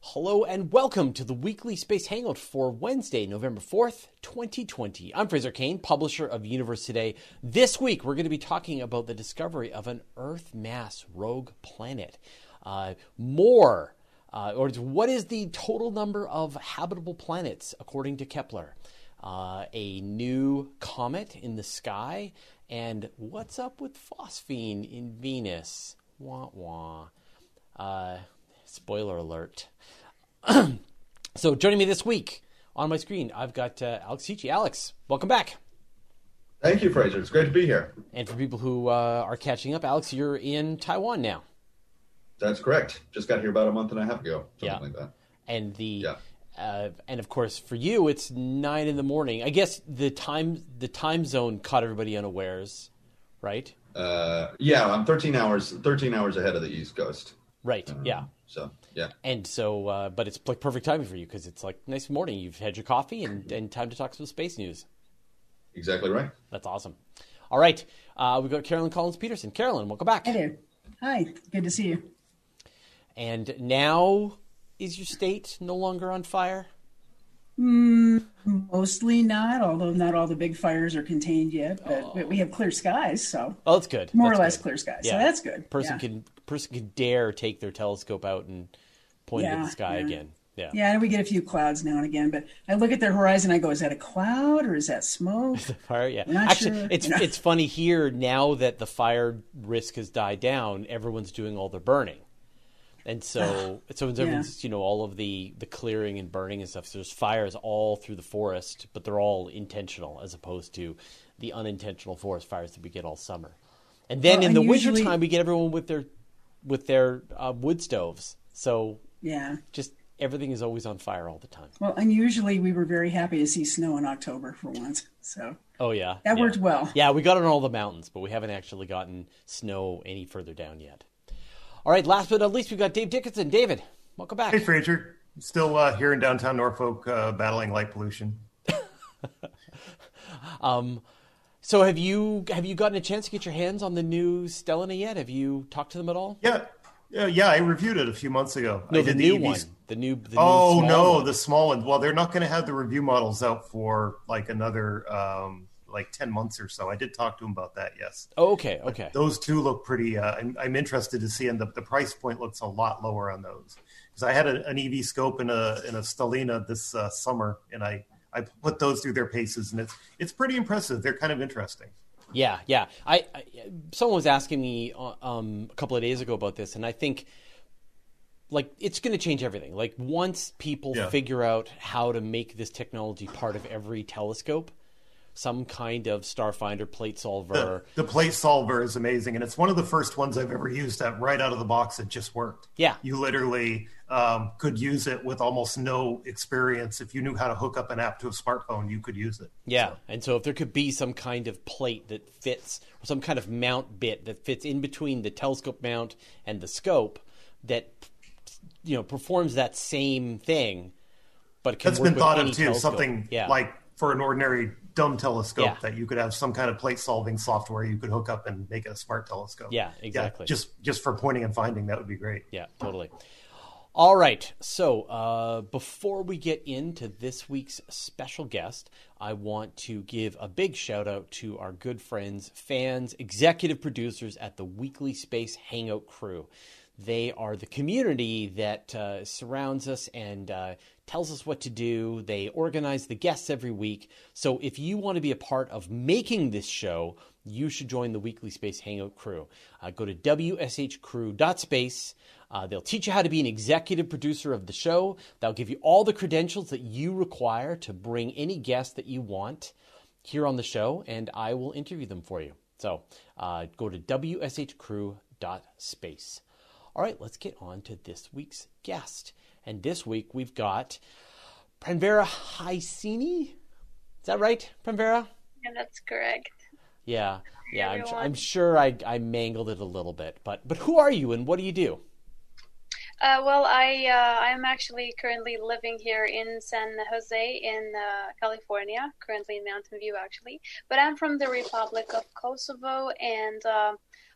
Hello and welcome to the weekly Space Hangout for Wednesday, November 4th, 2020. I'm Fraser Cain, publisher of Universe Today. This week, we're going to be talking about the discovery of an Earth mass rogue planet. What is the total number of habitable planets according to Kepler? A new comet in the sky, and what's up with phosphine in Venus? Wah wah. Spoiler alert. So joining me this week on my screen, I've got Alex Hitchie. Alex, welcome back. Thank you, Fraser. It's great to be here. And for people who are catching up, Alex, you're in Taiwan now. That's correct. Just got here about a month and a half ago. Something like that. And and of course for you, it's 9 a.m. I guess the time zone caught everybody unawares, right? I'm 13 hours ahead of the East Coast. Right. But it's like perfect timing for you because it's like nice morning. You've had your coffee and time to talk some space news. Exactly right. That's awesome. All right, we've got Carolyn Collins Peterson. Carolyn, welcome back. Hi there. Hi. Good to see you. And now, is your state no longer on fire? Mostly not, although not all the big fires are contained yet. But we have clear skies, so. Oh, that's good. More or less clear skies. Yeah. So that's good. Person can dare take their telescope out and point at the sky again. Yeah. Yeah, and we get a few clouds now and again, but I look at the horizon, I go, is that a cloud or is that smoke? Is it fire? Yeah. It's funny here now that the fire risk has died down, everyone's doing all their burning. And so everyone's, all of the clearing and burning and stuff. So there's fires all through the forest, but they're all intentional as opposed to the unintentional forest fires that we get all summer. And then in the wintertime, we get everyone with their wood stoves. So just everything is always on fire all the time. Well, unusually, we were very happy to see snow in October for once. So that worked well. Yeah, we got it on all the mountains, but we haven't actually gotten snow any further down yet. All right, last but not least, we've got Dave Dickinson. David, welcome back. Hey, Fraser. Still here in downtown Norfolk battling light pollution. So have you gotten a chance to get your hands on the new Stellina yet? Have you talked to them at all? Yeah, I reviewed it a few months ago. No, the new one. The small one. Well, they're not going to have the review models out for like another 10 months or so. I did talk to him about that, yes. Oh, okay, but okay. Those two look pretty, I'm interested to see, and the price point looks a lot lower on those. Because I had an EV scope in a Stellina this summer, and I put those through their paces, and it's pretty impressive. They're kind of interesting. Yeah. I someone was asking me a couple of days ago about this, and I think like it's going to change everything. Like once people figure out how to make this technology part of every telescope, some kind of starfinder plate solver. The plate solver is amazing, and it's one of the first ones I've ever used that right out of the box it just worked. Yeah. You literally could use it with almost no experience. If you knew how to hook up an app to a smartphone, you could use it. Yeah, and so if there could be some kind of plate that fits, or some kind of mount bit that fits in between the telescope mount and the scope that performs that same thing, but it can work with any telescope. That's been thought of too, something like for an ordinary dumb telescope that you could have some kind of plate solving software you could hook up and make a smart telescope. Yeah, exactly. Yeah, just for pointing and finding, that would be great. Yeah, totally. All right. So before we get into this week's special guest, I want to give a big shout out to our good friends, fans, executive producers at the Weekly Space Hangout crew. They are the community that surrounds us and tells us what to do. They organize the guests every week. So if you want to be a part of making this show, you should join the Weekly Space Hangout crew. Go to wshcrew.space. They'll teach you how to be an executive producer of the show. They'll give you all the credentials that you require to bring any guest that you want here on the show, and I will interview them for you. So go to wshcrew.space. All right, let's get on to this week's guest. And this week we've got Pranvera Hyseni. Is that right, Pranvera? Yeah, that's correct. Yeah. I'm sure I mangled it a little bit, but who are you and what do you do? I'm actually currently living here in San Jose in California, currently in Mountain View actually. But I'm from the Republic of Kosovo, and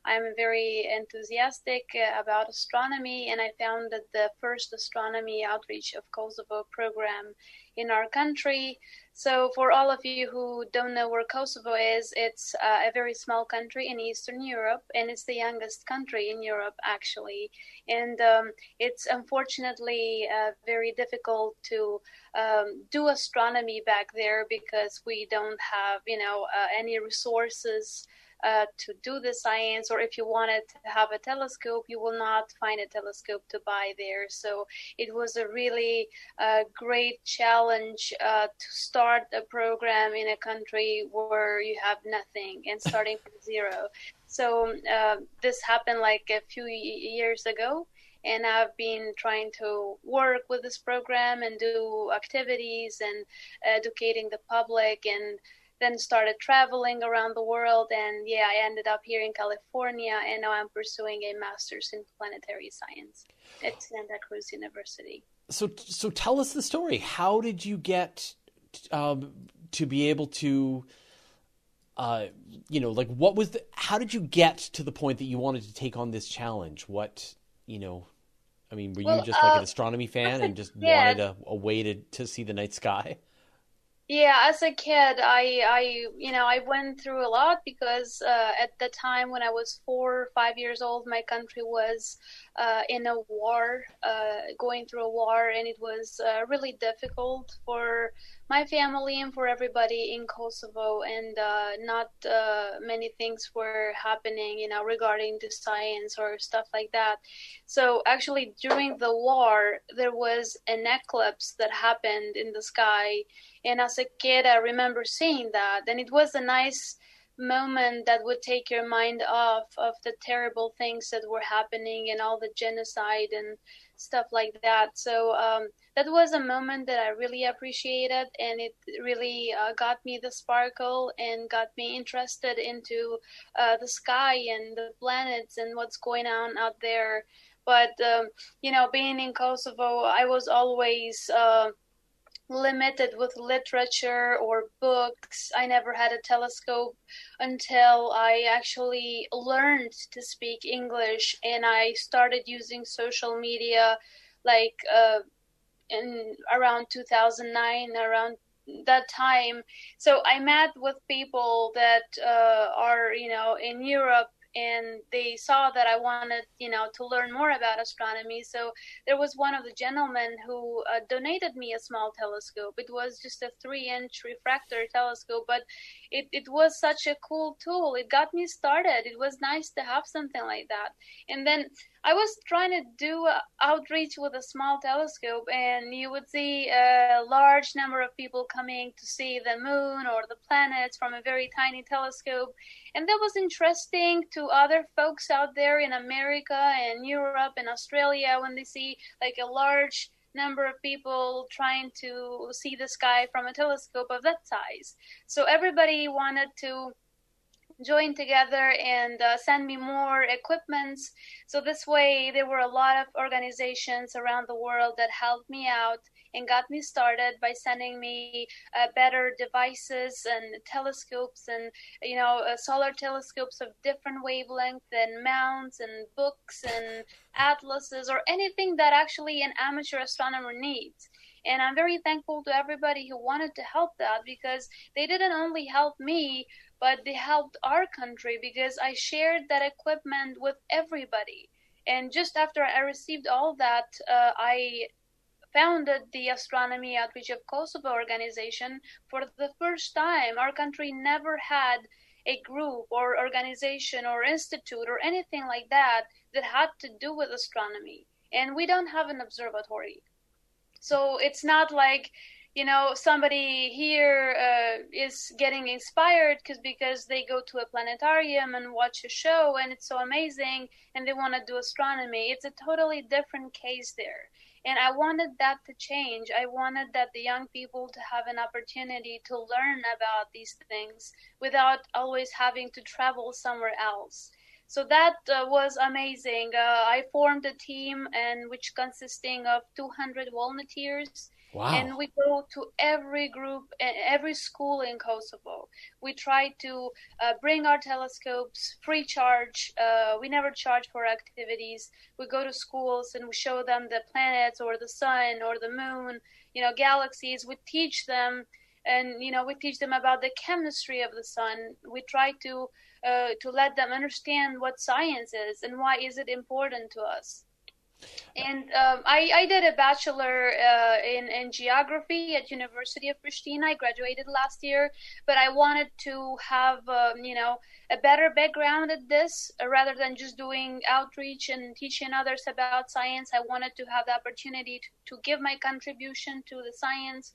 I'm very enthusiastic about astronomy, and I founded the first astronomy outreach of Kosovo program in our country. So for all of you who don't know where Kosovo is, it's a very small country in Eastern Europe, and it's the youngest country in Europe, actually. And it's unfortunately very difficult to do astronomy back there because we don't have, any resources to do the science, or if you wanted to have a telescope, you will not find a telescope to buy there. So it was a really great challenge to start a program in a country where you have nothing and starting from zero. So this happened like a few years ago. And I've been trying to work with this program and do activities and educating the public, and then started traveling around the world. And I ended up here in California, and now I'm pursuing a master's in planetary science at Santa Cruz University. So tell us the story. How did you get to be able to, how did you get to the point that you wanted to take on this challenge? Were you just like an astronomy fan and just wanted a way to see the night sky? Yeah, as a kid, I went through a lot because at the time when I was 4 or 5 years old, my country was in a war, going through a war, and it was really difficult for my family and for everybody in Kosovo, and not many things were happening, regarding the science or stuff like that. So actually during the war, there was an eclipse that happened in the sky. And as a kid, I remember seeing that. And it was a nice moment that would take your mind off of the terrible things that were happening and all the genocide and stuff like that. So that was a moment that I really appreciated, and it really got me the sparkle and got me interested into the sky and the planets and what's going on out there. But, being in Kosovo, I was always limited with literature or books. I never had a telescope until I actually learned to speak English, and I started using social media like in around 2009, around that time. So I met with people that are in Europe, and they saw that I wanted, to learn more about astronomy. So there was one of the gentlemen who donated me a small telescope. It was just a 3-inch refractor telescope, but it was such a cool tool. It got me started. It was nice to have something like that. And then I was trying to do outreach with a small telescope, and you would see a large number of people coming to see the moon or the planets from a very tiny telescope. And that was interesting to other folks out there in America and Europe and Australia when they see like a large number of people trying to see the sky from a telescope of that size. So everybody wanted to join together and send me more equipments. So this way, there were a lot of organizations around the world that helped me out and got me started by sending me better devices and telescopes and, solar telescopes of different wavelengths and mounts and books and atlases or anything that actually an amateur astronomer needs. And I'm very thankful to everybody who wanted to help that, because they didn't only help me, but they helped our country, because I shared that equipment with everybody. And just after I received all that, I founded the Astronomy Outreach of Kosovo organization for the first time. Our country never had a group or organization or institute or anything like that that had to do with astronomy. And we don't have an observatory. So it's not like, somebody here is getting inspired because they go to a planetarium and watch a show and it's so amazing and they want to do astronomy. It's a totally different case there. And I wanted that to change. I wanted that the young people to have an opportunity to learn about these things without always having to travel somewhere else. So that was amazing. I formed a team, and which consisting of 200 volunteers. Wow. And we go to every group, every school in Kosovo. We try to bring our telescopes free charge. We never charge for activities. We go to schools and we show them the planets or the sun or the moon, you know, galaxies. We teach them, and, you know, we teach them about the chemistry of the sun. We try to let them understand what science is and why is it important to us. And I did a bachelor in geography at University of Pristina. I graduated last year, but I wanted to have, you know, a better background at this rather than just doing outreach and teaching others about science. I wanted to have the opportunity to give my contribution to the science.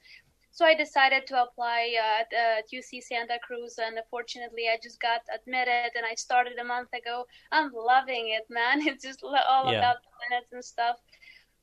So I decided to apply at UC Santa Cruz, and fortunately I just got admitted, and I started a month ago. I'm loving it, man. It's just all about planets and stuff.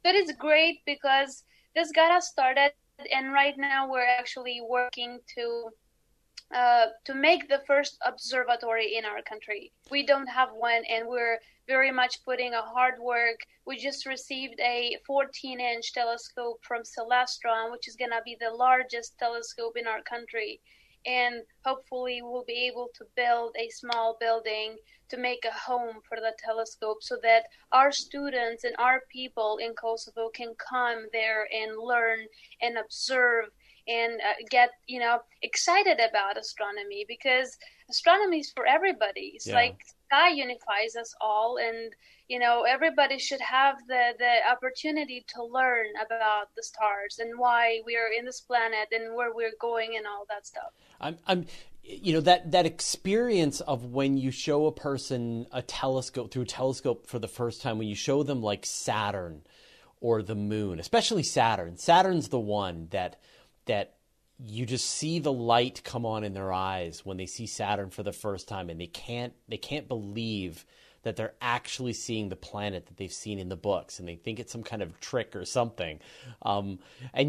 But it's great because this got us started, and right now we're actually working to make the first observatory in our country. We don't have one, and we're very much putting a hard work. We just received a 14-inch telescope from Celestron, which is going to be the largest telescope in our country. And hopefully we'll be able to build a small building to make a home for the telescope so that our students and our people in Kosovo can come there and learn and observe and get, you know, excited about astronomy, because astronomy is for everybody. It's like sky unifies us all, and, you know, everybody should have the opportunity to learn about the stars and why we are in this planet and where we're going and all that stuff. I'm you know, that experience of when you show a person a telescope, through a telescope for the first time, when you show them like Saturn or the moon, especially Saturn. Saturn's the one that you just see the light come on in their eyes when they see Saturn for the first time, and they can't believe that they're actually seeing the planet that they've seen in the books, and they think it's some kind of trick or something. And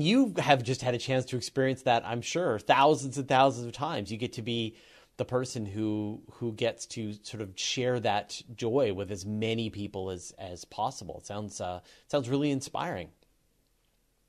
you have just had a chance to experience that, I'm sure, thousands and thousands of times. You get to be the person who gets to sort of share that joy with as many people as possible. It sounds really inspiring.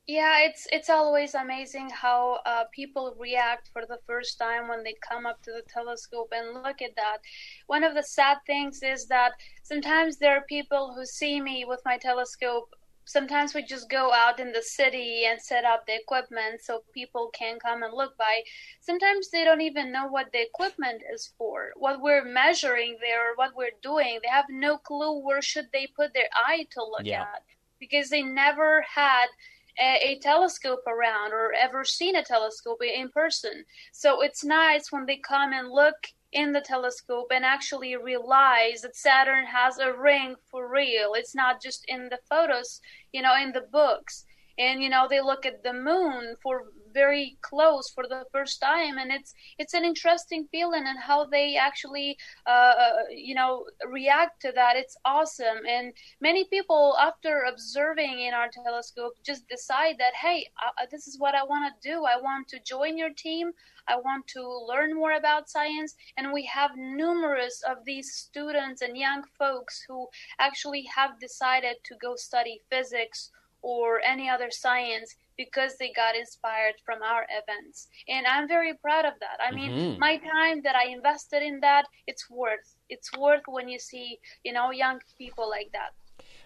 Yeah, it's always amazing how people react for the first time when they come up to the telescope and look at that. One of the sad things is that sometimes there are people who see me with my telescope. Sometimes we just go out in the city and set up the equipment so people can come and look by. Sometimes they don't even know what the equipment is for, what we're measuring there, what we're doing. They have no clue where should they put their eye to look at, because they never had a telescope around or ever seen a telescope in person. So it's nice when they come and look in the telescope and actually realize that Saturn has a ring for real. It's not just in the photos, you know, in the books. And, you know, they look at the moon for very close for the first time, and it's an interesting feeling, and how they actually, you know, react to that. It's awesome. And many people, after observing in our telescope, just decide that, hey, this is what I want to do. I want to join your team. I want to learn more about science. And we have numerous of these students and young folks who actually have decided to go study physics or any other science because they got inspired from our events. And I'm very proud of that. I mean, my time that I invested in that, it's worth when you see, you know, young people like that.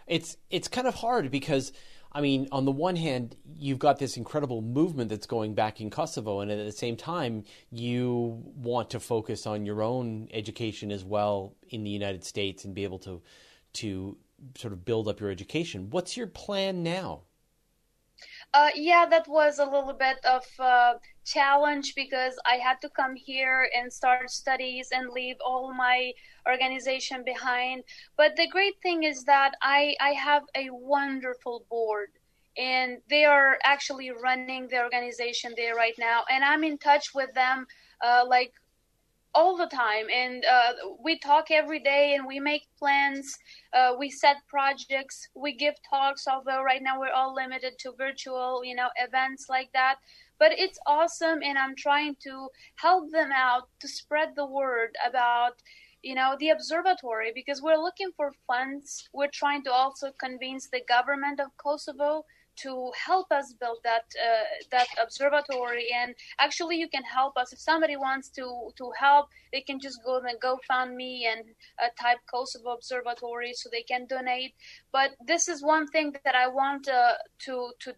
It's kind of hard because, I mean, on the one hand, you've got this incredible movement that's going back in Kosovo, and at the same time, you want to focus on your own education as well in the United States and be able to sort of build up your education. What's your plan now? That was a little bit of a challenge because I had to come here and start studies and leave all my organization behind. But the great thing is that I have a wonderful board, and they are actually running the organization there right now. And I'm in touch with them like all the time, and we talk every day, and we make plans, we set projects, we give talks, although right now we're all limited to virtual, you know, events like that. But it's awesome, and I'm trying to help them out to spread the word about you know, the observatory, because we're looking for funds. We're trying to also convince the government of Kosovo to help us build that observatory. And actually, you can help us. If somebody wants to help, they can just go to GoFundMe and type Kosovo Observatory so they can donate. But this is one thing that I want to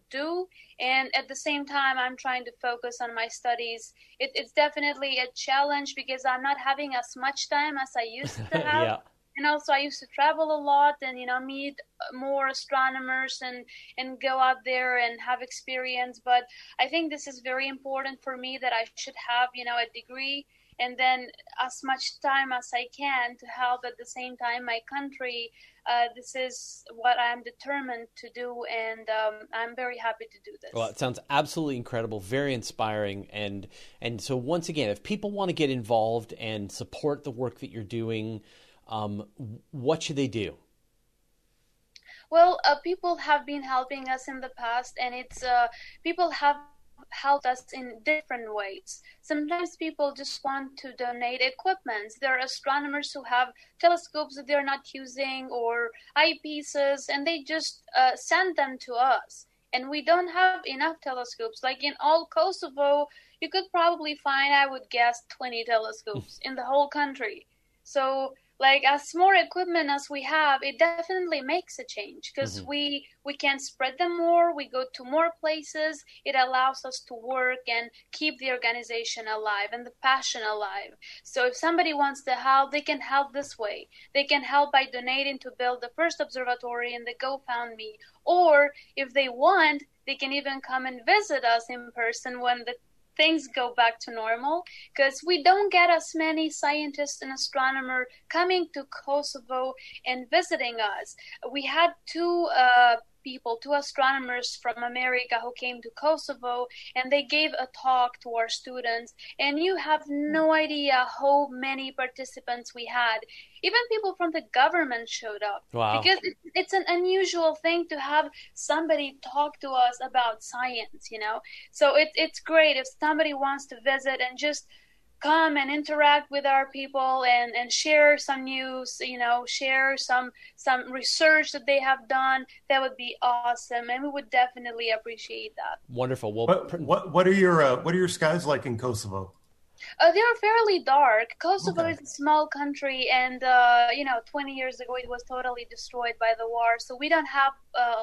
do. And at the same time, I'm trying to focus on my studies. It's definitely a challenge because I'm not having as much time as I used to have. Yeah. And also I used to travel a lot and, you know, meet more astronomers and go out there and have experience. But I think this is very important for me that I should have, you know, a degree and then as much time as I can to help at the same time my country. This is what I'm determined to do, and I'm very happy to do this. Well, it sounds absolutely incredible, very inspiring. And so once again, if people want to get involved and support the work that you're doing, what should they do? Well, people have been helping us in the past, and it's people have helped us in different ways. Sometimes people just want to donate equipment. There are astronomers who have telescopes that they're not using or eyepieces, and they just send them to us. And we don't have enough telescopes. Like in all Kosovo, you could probably find, I would guess, 20 telescopes in the whole country. So like as more equipment as we have, it definitely makes a change because we can spread them more. We go to more places. It allows us to work and keep the organization alive and the passion alive. So if somebody wants to help, they can help this way. They can help by donating to build the first observatory in the GoFundMe. Or if they want, they can even come and visit us in person when the things go back to normal, because we don't get as many scientists and astronomers coming to Kosovo and visiting us. We had two astronomers from America who came to Kosovo, and they gave a talk to our students, and you have no idea how many participants we had. Even people from the government showed up. Wow. Because it's an unusual thing to have somebody talk to us about science, you know. So it's great if somebody wants to visit and just come and interact with our people and share some news, you know, share some research that they have done. That would be awesome, and we would definitely appreciate that. Wonderful. Well, what are your skies like in Kosovo? They are fairly dark. Kosovo is a small country, and 20 years ago it was totally destroyed by the war. So we don't have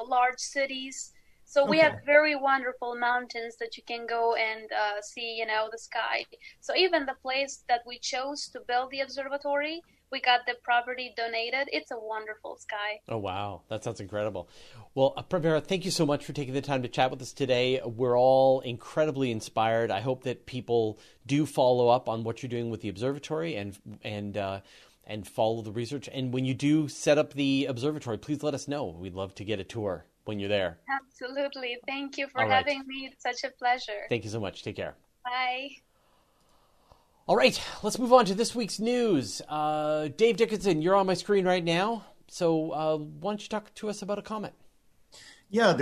large cities. So we have very wonderful mountains that you can go and see, you know, the sky. So even the place that we chose to build the observatory, we got the property donated. It's a wonderful sky. Oh, wow. That sounds incredible. Well, Pranvera, thank you so much for taking the time to chat with us today. We're all incredibly inspired. I hope that people do follow up on what you're doing with the observatory and follow the research. And when you do set up the observatory, please let us know. We'd love to get a tour when you're there. Absolutely. Thank you for having me. It's such a pleasure. Thank you so much. Take care. Bye. All right, let's move on to this week's news. Dave Dickinson, you're on my screen right now. So why don't you talk to us about a comet? Yeah,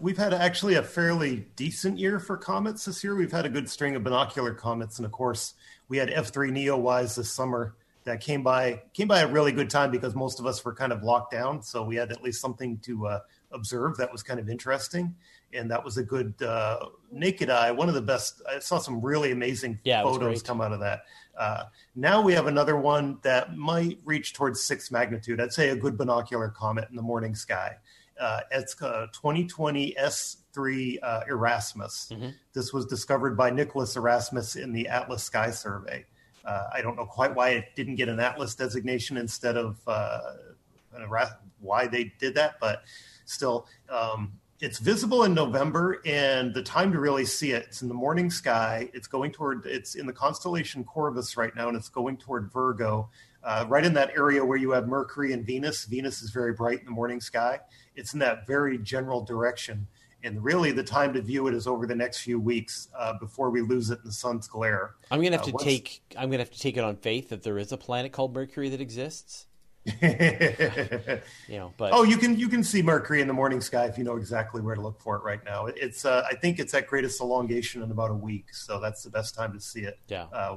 we've had actually a fairly decent year for comets this year. We've had a good string of binocular comets. And of course, we had F3 Neowise this summer. That came by a really good time because most of us were kind of locked down. So we had at least something to observe. That was kind of interesting. And that was a good naked eye. One of the best. I saw some really amazing photos come out of that. Now we have another one that might reach towards 6 magnitude. I'd say a good binocular comet in the morning sky. It's 2020 S3 Erasmus. Mm-hmm. This was discovered by Nicholas Erasmus in the Atlas Sky Survey. I don't know quite why it didn't get an Atlas designation instead of why they did that, but still, it's visible in November, and the time to really see it, it's in the morning sky. It's in the constellation Corvus right now, and it's going toward Virgo, right in that area where you have Mercury and Venus. Venus is very bright in the morning sky. It's in that very general direction, and really the time to view it is over the next few weeks before we lose it in the sun's glare. I'm going to have to take it on faith that there is a planet called Mercury that exists. You can see Mercury in the morning sky if you know exactly where to look for it right now. It's I think it's at greatest elongation in about a week, so that's the best time to see it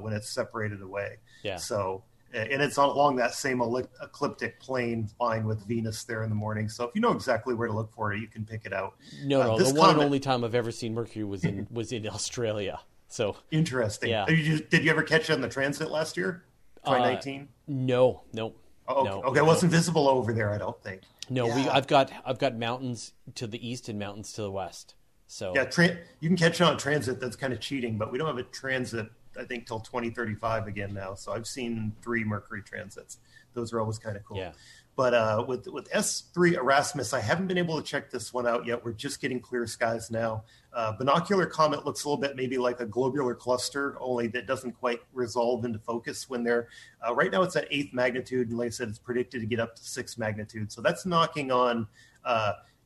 when it's separated away. Yeah. So And it's along that same ecliptic plane flying with Venus there in the morning. So if you know exactly where to look for it, you can pick it out. No, the one and only time I've ever seen Mercury was in Australia. So interesting. Yeah. Did you ever catch it in the transit last year, 2019? No. Oh, okay. No. It wasn't visible over there, I don't think. No, yeah. I've got mountains to the east and mountains to the west. So yeah, you can catch it on transit. That's kind of cheating, but we don't have a transit, I think, till 2035 again now. So I've seen 3 Mercury transits. Those are always kind of cool. Yeah. But with S3 Erasmus, I haven't been able to check this one out yet. We're just getting clear skies now. Binocular comet looks a little bit maybe like a globular cluster, only that doesn't quite resolve into focus when they're right now it's at 8th magnitude. And like I said, it's predicted to get up to 6th magnitude. So that's knocking on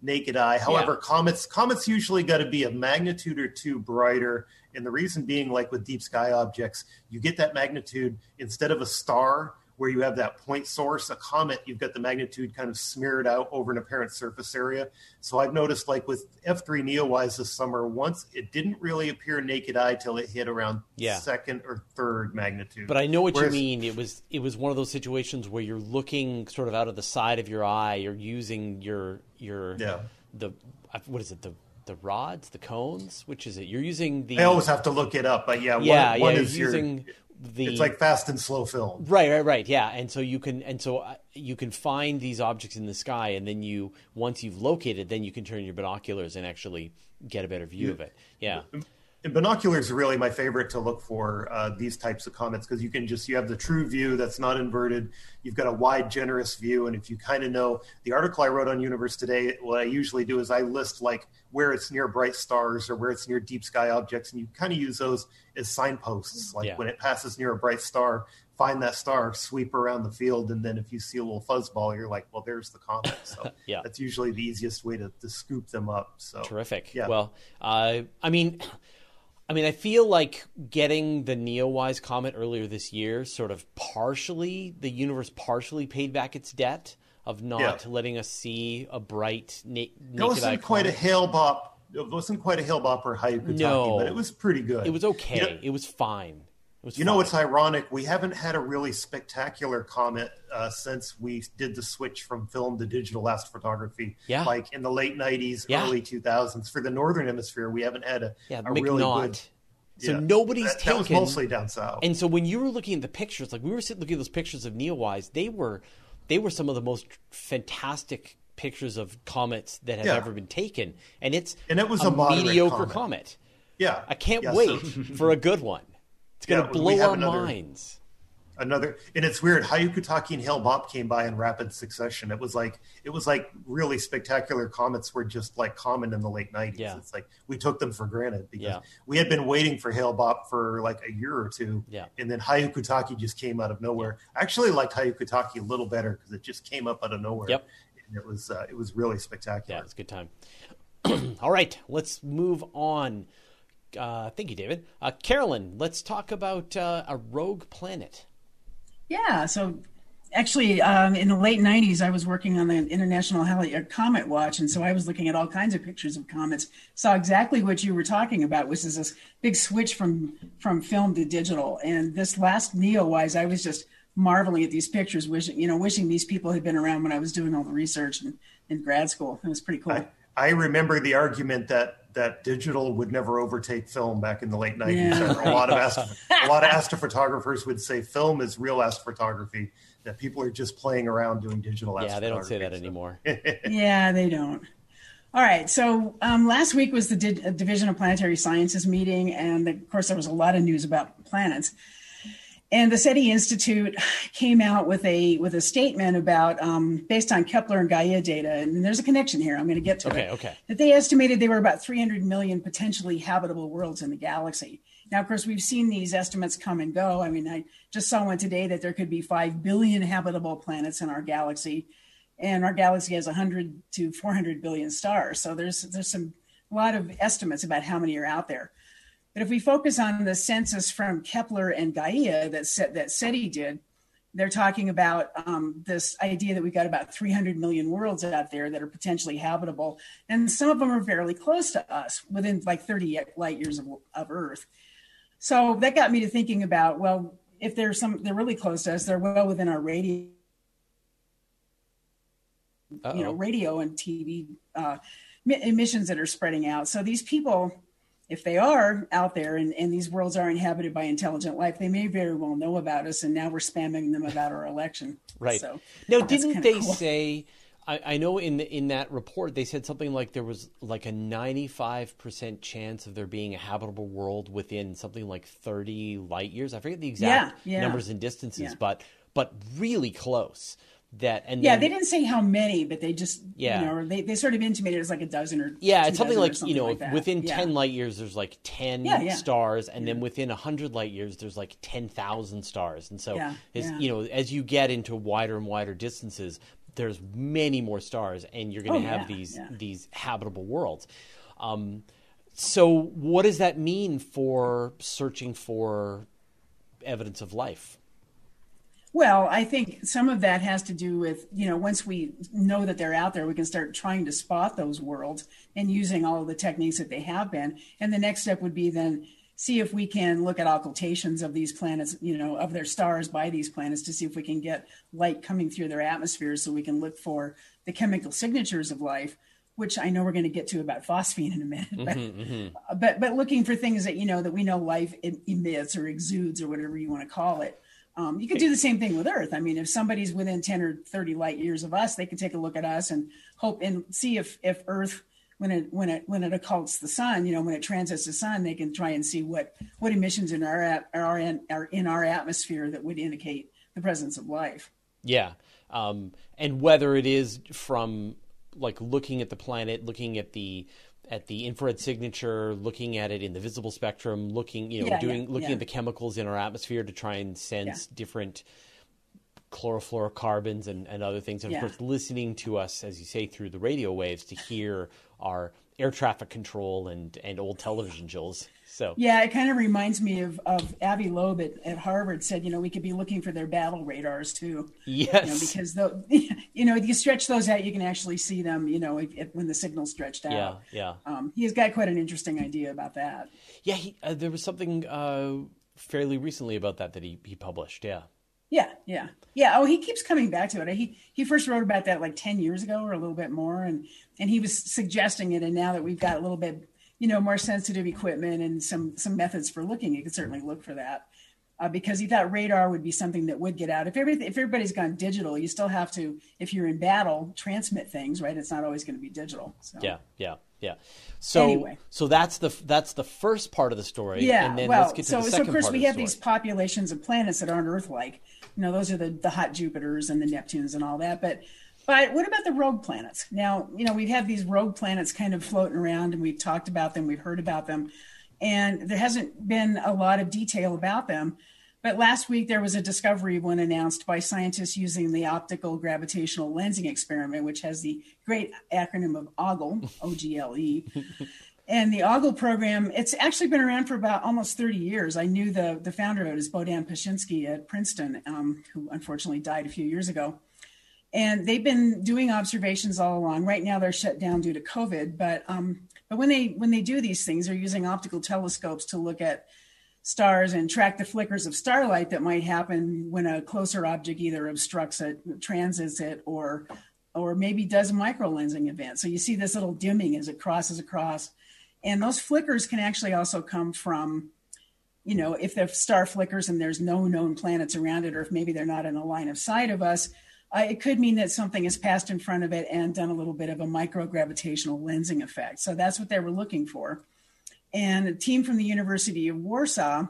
naked eye. However, yeah. comets usually got to be a magnitude or 2 brighter. And the reason being, like with deep sky objects, you get that magnitude instead of a star where you have that point source. A comet, you've got the magnitude kind of smeared out over an apparent surface area. So I've noticed, like with F3 Neowise this summer, once it didn't really appear naked eye till it hit around 2nd or 3rd magnitude. But I know what you mean. It was one of those situations where you're looking sort of out of the side of your eye. You're using the rods, the cones, which is it? You're using the. I always have to look it up, but it's like fast and slow film. Right. Yeah, and so you can find these objects in the sky, and then once you've located, you can turn your binoculars and actually get a better view of it. Yeah. And binoculars are really my favorite to look for these types of comets, because you have the true view that's not inverted. You've got a wide, generous view. And if you kind of know the article I wrote on Universe Today, what I usually do is I list like where it's near bright stars or where it's near deep sky objects. And you kind of use those as signposts. Like when it passes near a bright star, find that star, sweep around the field. And then if you see a little fuzzball, you're like, well, there's the comet. So that's usually the easiest way to scoop them up. So terrific. Yeah. Well, I feel like getting the Neowise comet earlier this year sort of the universe partially paid back its debt of not letting us see a bright naked eye. It wasn't quite a hail bop or Hayabusa 2, but it was pretty good. It was okay. It was fine. You know, it's ironic. We haven't had a really spectacular comet since we did the switch from film to digital astrophotography. Yeah. Like in the late 90s, early 2000s. For the Northern Hemisphere, we haven't had a really good. So nobody's taken. That was mostly down south. And so when you were looking at the pictures, like we were looking at those pictures of Neowise, they were some of the most fantastic pictures of comets that have ever been taken. And it was a mediocre comet. Yeah. I can't wait for a good one. It's going to blow our minds. And it's weird. Hayabusataki and Hale-Bopp came by in rapid succession. It was like really spectacular comets were just like common in the late 90s. Yeah. It's like we took them for granted because we had been waiting for Hale-Bopp for like a year or two. Yeah. And then Hayabusataki just came out of nowhere. I actually liked Hayabusataki a little better because it just came up out of nowhere. Yep. And it was really spectacular. Yeah, it was a good time. All right, let's move on. Thank you, David. Carolyn, let's talk about a rogue planet. Yeah, so actually in the late 90s, I was working on the International Comet Watch, and so I was looking at all kinds of pictures of comets. Saw exactly what you were talking about, which is this big switch from film to digital. And this last Neowise, I was just marveling at these pictures, wishing these people had been around when I was doing all the research in grad school. It was pretty cool. I remember the argument that digital would never overtake film back in the late 90s. Yeah. A lot of astrophotographers would say film is real astrophotography, that people are just playing around doing digital astrophotography. Yeah, they don't say that anymore. Yeah, they don't. All right, so last week was the Division of Planetary Sciences meeting, and of course there was a lot of news about planets. And the SETI Institute came out with a statement about, based on Kepler and Gaia data, and there's a connection here, I'm going to get to it. Okay. That they estimated there were about 300 million potentially habitable worlds in the galaxy. Now, of course, we've seen these estimates come and go. I mean, I just saw one today that there could be 5 billion habitable planets in our galaxy, and our galaxy has 100 to 400 billion stars. So there's a lot of estimates about how many are out there. But if we focus on the census from Kepler and Gaia that SETI did, they're talking about this idea that we've got about 300 million worlds out there that are potentially habitable. And some of them are fairly close to us, within like 30 light years of Earth. So that got me to thinking about, well, if there's some, they're really close to us, they're well within our radio, you know, radio and TV emissions that are spreading out. So these people, if they are out there and these worlds are inhabited by intelligent life, they may very well know about us, and now we're spamming them about our election. Right. So now, didn't they say, I know in that report, they said something like there was like a 95% chance of there being a habitable world within something like 30 light years. I forget the exact numbers and distances, but really close. That, and then, they didn't say how many, but they just, you know, or they sort of intimated it was like a dozen or it's something like, something, you know, like within 10 light years, there's like 10 stars. And then within 100 light years, there's like 10,000 stars. And so, you know, as you get into wider and wider distances, there's many more stars, and you're going to have these habitable worlds. So what does that mean for searching for evidence of life? Well, I think some of that has to do with, you know, once we know that they're out there, we can start trying to spot those worlds and using all of the techniques that they have been. And the next step would be then see if we can look at occultations of these planets, you know, of their stars by these planets, to see if we can get light coming through their atmospheres so we can look for the chemical signatures of life, which I know we're going to get to about phosphine in a minute. But, but looking for things that, you know, that we know life emits or exudes or whatever you want to call it. You could do the same thing with Earth. I mean, if somebody's within 10 or 30 light years of us, they could take a look at us and hope and see if Earth, when it occults the sun, you know, when it transits the sun, they can try and see what emissions in are in our atmosphere that would indicate the presence of life. Yeah, and whether it is from like looking at the planet, looking at the infrared signature, looking at it in the visible spectrum, looking, you know, looking at the chemicals in our atmosphere to try and sense different chlorofluorocarbons and other things. And of course, listening to us, as you say, through the radio waves to hear our air traffic control and old television jills. So it kind of reminds me of Avi Loeb at Harvard said, you know, we could be looking for their battle radars too. Yes. You know, because you know, if you stretch those out, you can actually see them, you know, when the signal's stretched out. Yeah. He's got quite an interesting idea about that. Yeah. There was something fairly recently about that he published. Yeah. Oh, he keeps coming back to it. He first wrote about that like 10 years ago or a little bit more, and he was suggesting it. And now that we've got a little bit, you know, more sensitive equipment and some methods for looking, you can certainly look for that because he thought radar would be something that would get out. If everybody's gone digital, you still have to, if you're in battle, transmit things, right? It's not always going to be digital. So. Yeah. So anyway. So that's the first part of the story. Yeah. And then let's get to the second part of the story. So of course we have these populations of planets that aren't Earth-like. You know, those are the hot Jupiters and the Neptunes and all that. But what about the rogue planets? Now, you know, we've had these rogue planets kind of floating around, and we've talked about them, we've heard about them, and there hasn't been a lot of detail about them. But last week there was a discovery one announced by scientists using the Optical Gravitational Lensing Experiment, which has the great acronym of OGLE, O-G-L-E. And the OGLE program, it's actually been around for about almost 30 years. I knew the founder of it is Bohdan Paczyński at Princeton, who unfortunately died a few years ago. And they've been doing observations all along. Right now they're shut down due to COVID, but when they do these things, they're using optical telescopes to look at stars and track the flickers of starlight that might happen when a closer object either obstructs it, transits it, or maybe does a microlensing event. So you see this little dimming as it crosses across. And those flickers can actually also come from, you know, if the star flickers and there's no known planets around it, or if maybe they're not in the line of sight of us, it could mean that something has passed in front of it and done a little bit of a microgravitational lensing effect. So that's what they were looking for. And a team from the University of Warsaw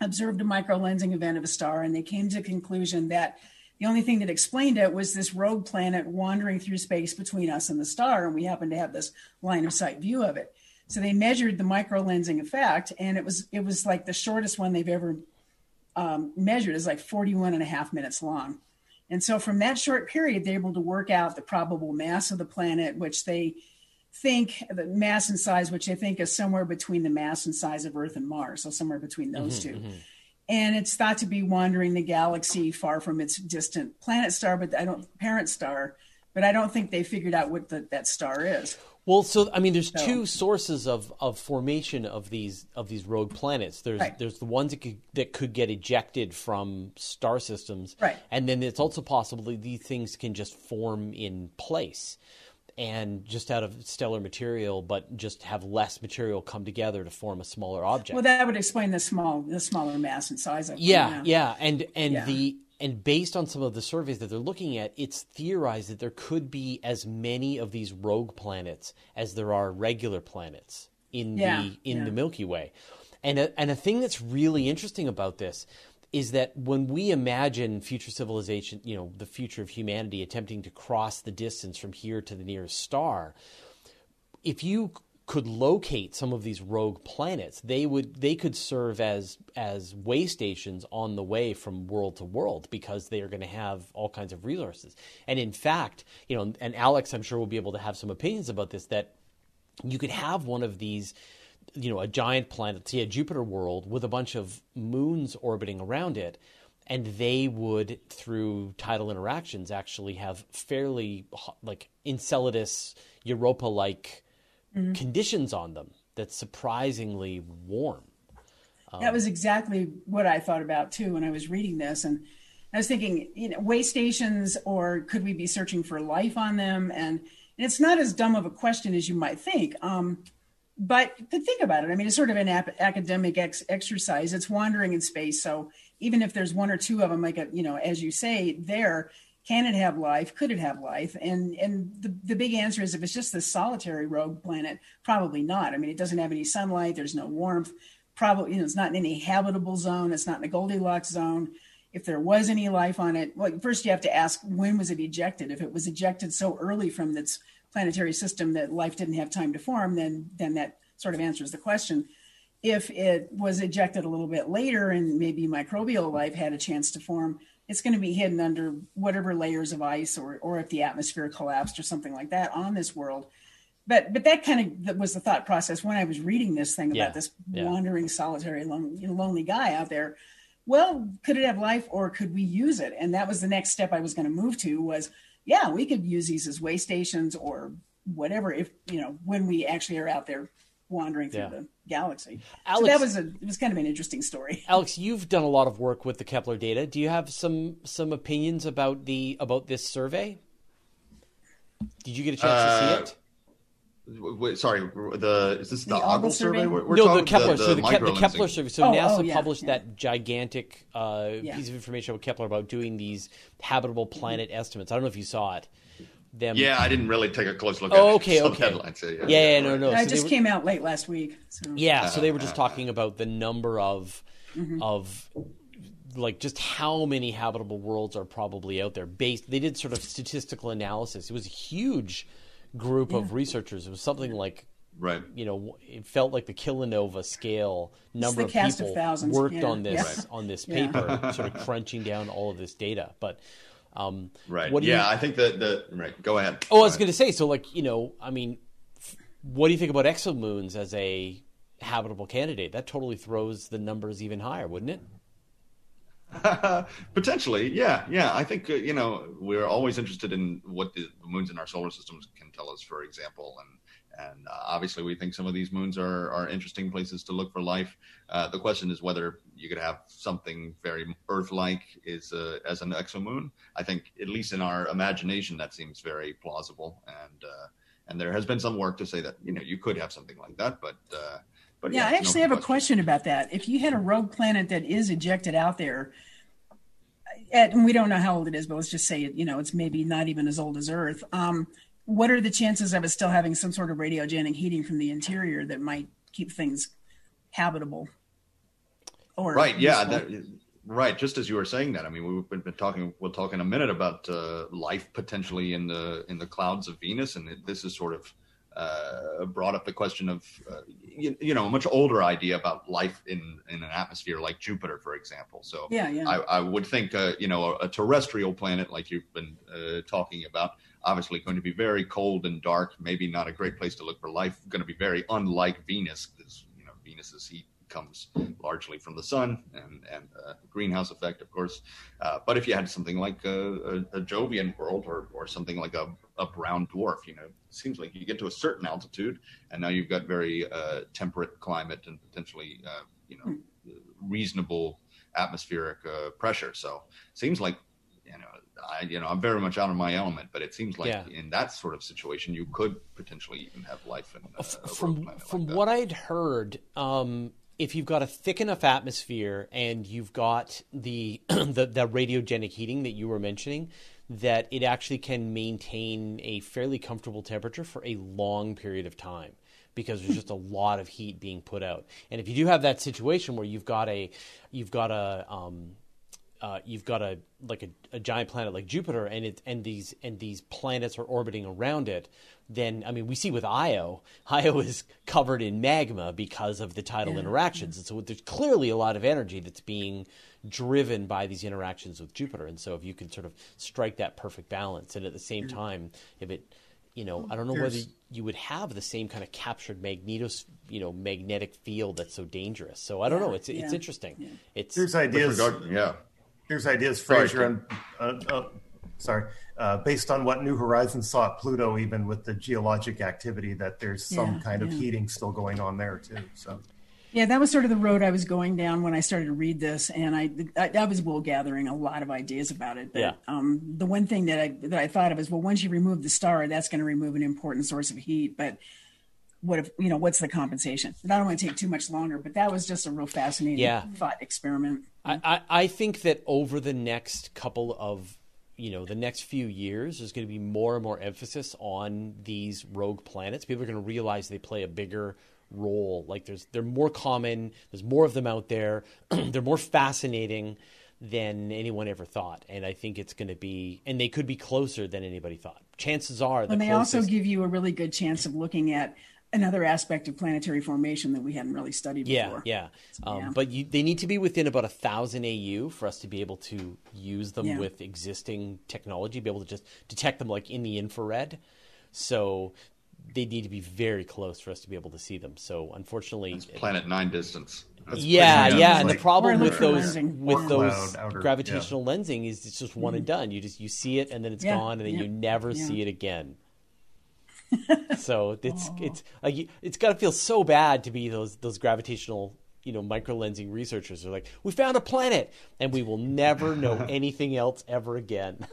observed a microlensing event of a star, and they came to the conclusion that the only thing that explained it was this rogue planet wandering through space between us and the star, and we happened to have this line of sight view of it. So they measured the microlensing effect, and it was like the shortest one they've ever measured. It's like 41 and a half minutes long. And so from that short period, they're able to work out the probable mass of the planet, which they think the mass and size, which I think is somewhere between the mass and size of Earth and Mars. So somewhere between those two. And it's thought to be wandering the galaxy far from its distant parent star, but I don't think they figured out what that star is. Well, so I mean, there's two sources of formation of these rogue planets. There's there's the ones that could get ejected from star systems, and then it's also possible that these things can just form in place, and just out of stellar material, but just have less material come together to form a smaller object. Well, that would explain the smaller mass and size of and the. And based on some of the surveys that they're looking at, it's theorized that there could be as many of these rogue planets as there are regular planets in the Milky Way. And a thing that's really interesting about this is that when we imagine future civilization, you know, the future of humanity attempting to cross the distance from here to the nearest star, if you could locate some of these rogue planets, they would they could serve as way stations on the way from world to world, because they are going to have all kinds of resources. And in fact, you know, and Alex, I'm sure, will be able to have some opinions about this, that you could have one of these, you know, a giant planet, say a Jupiter world with a bunch of moons orbiting around it, and they would, through tidal interactions, actually have fairly like Enceladus, Europa-like conditions on them that's surprisingly warm. That was exactly what I thought about too when I was reading this, and I was thinking, you know, way stations, or could we be searching for life on them? And it's not as dumb of a question as you might think, but to think about it, I mean, it's sort of an academic exercise. It's wandering in space, so even if there's one or two of them, like a, you know, as you say, there. Can it have life? Could it have life? And the big answer is, if it's just this solitary rogue planet, probably not. I mean, it doesn't have any sunlight. There's no warmth. Probably, you know, it's not in any habitable zone. It's not in a Goldilocks zone. If there was any life on it, well, first you have to ask, when was it ejected? If it was ejected so early from its planetary system that life didn't have time to form, then that sort of answers the question. If it was ejected a little bit later and maybe microbial life had a chance to form, it's going to be hidden under whatever layers of ice, or if the atmosphere collapsed or something like that on this world. But that kind of was the thought process when I was reading this thing about this wandering, solitary, lonely guy out there. Well, could it have life, or could we use it? And that was the next step I was going to move to was, yeah, we could use these as way stations or whatever, if, you know, when we actually are out there wandering through the galaxy. Alex, so that was it was kind of an interesting story. Alex, you've done a lot of work with the Kepler data. Do you have some opinions about the about this survey? Did you get a chance to see it? Wait, sorry, is this the OGLE survey? No, the Kepler. The Kepler survey. So NASA published that gigantic piece of information about Kepler about doing these habitable planet estimates. I don't know if you saw it. Yeah, I didn't really take a close look at some headlines. No. It just came out late last week. So. Yeah, so they were just talking about the number of like just how many habitable worlds are probably out there. They did sort of statistical analysis. It was a huge group of researchers. It was something like you know, it felt like the kilonova scale number of people worked on this paper, sort of crunching down all of this data, but. I think that go ahead. I was going to say, so like, you know, I mean, what do you think about exomoons as a habitable candidate? That totally throws the numbers even higher, wouldn't it? Potentially. Yeah. I think, you know, we're always interested in what the moons in our solar systems can tell us, for example, and obviously we think some of these moons are interesting places to look for life. The question is whether you could have something very Earth-like as an exomoon. I think, at least in our imagination, that seems very plausible. And there has been some work to say that, you know, you could have something like that. But I actually have a question about that. If you had a rogue planet that is ejected out there, and we don't know how old it is, but let's just say, you know, it's maybe not even as old as Earth. What are the chances of it still having some sort of radiogenic heating from the interior that might keep things habitable? Or just as you were saying that, I mean, we've been talking. We'll talk in a minute about life potentially in the clouds of Venus, and this is sort of brought up the question of you know a much older idea about life in an atmosphere like Jupiter, for example. So I would think you know, a terrestrial planet like you've been talking about. Obviously going to be very cold and dark, maybe not a great place to look for life, going to be very unlike Venus, because, you know, Venus's heat comes largely from the sun and greenhouse effect, of course. But if you had something like a Jovian world or something like a a brown dwarf. You know, it seems like you get to a certain altitude, and now you've got very temperate climate and potentially, you know, reasonable atmospheric pressure. So seems like, you know, I'm very much out of my element, but it seems like in that sort of situation, you could potentially even have life. In, from like what I'd heard, if you've got a thick enough atmosphere and you've got the radiogenic heating that you were mentioning, that it actually can maintain a fairly comfortable temperature for a long period of time, because there's just a lot of heat being put out. And if you do have that situation where you've got a giant planet like Jupiter, and it and these planets are orbiting around it, then, I mean, we see with Io, Io is covered in magma because of the tidal interactions, and so there's clearly a lot of energy that's being driven by these interactions with Jupiter. And so if you can sort of strike that perfect balance, and at the same time, if it, you know, I don't know whether you would have the same kind of captured magnetic field that's so dangerous. So I don't know. It's interesting. Yeah. There's ideas. Here's ideas, Fraser, and based on what New Horizons saw at Pluto, even with the geologic activity, that there's some kind of heating still going on there too. So, yeah, that was sort of the road I was going down when I started to read this, and I was wool gathering a lot of ideas about it. But the one thing that I thought of is, well, once you remove the star, that's going to remove an important source of heat, but what if, you know, what's the compensation? And I don't want to take too much longer, but that was just a real fascinating thought experiment. I think that over the next couple of, you know, the next few years, there's going to be more and more emphasis on these rogue planets. People are going to realize they play a bigger role. Like they're more common. There's more of them out there. They're more fascinating than anyone ever thought. And I think it's going to be, and they could be closer than anybody thought. Chances are. And they also give you a really good chance of looking at another aspect of planetary formation that we hadn't really studied before. But they need to be within about 1,000 AU for us to be able to use them with existing technology, be able to just detect them like in the infrared. So they need to be very close for us to be able to see them. So unfortunately, it's planet 9 distance. That's and like, the problem with those gravitational lensing is it's just one and done. You see it and then it's gone, and then you never see it again. So it's got to feel so bad to be those gravitational, you know, microlensing researchers. They're like, we found a planet and we will never know anything else ever again.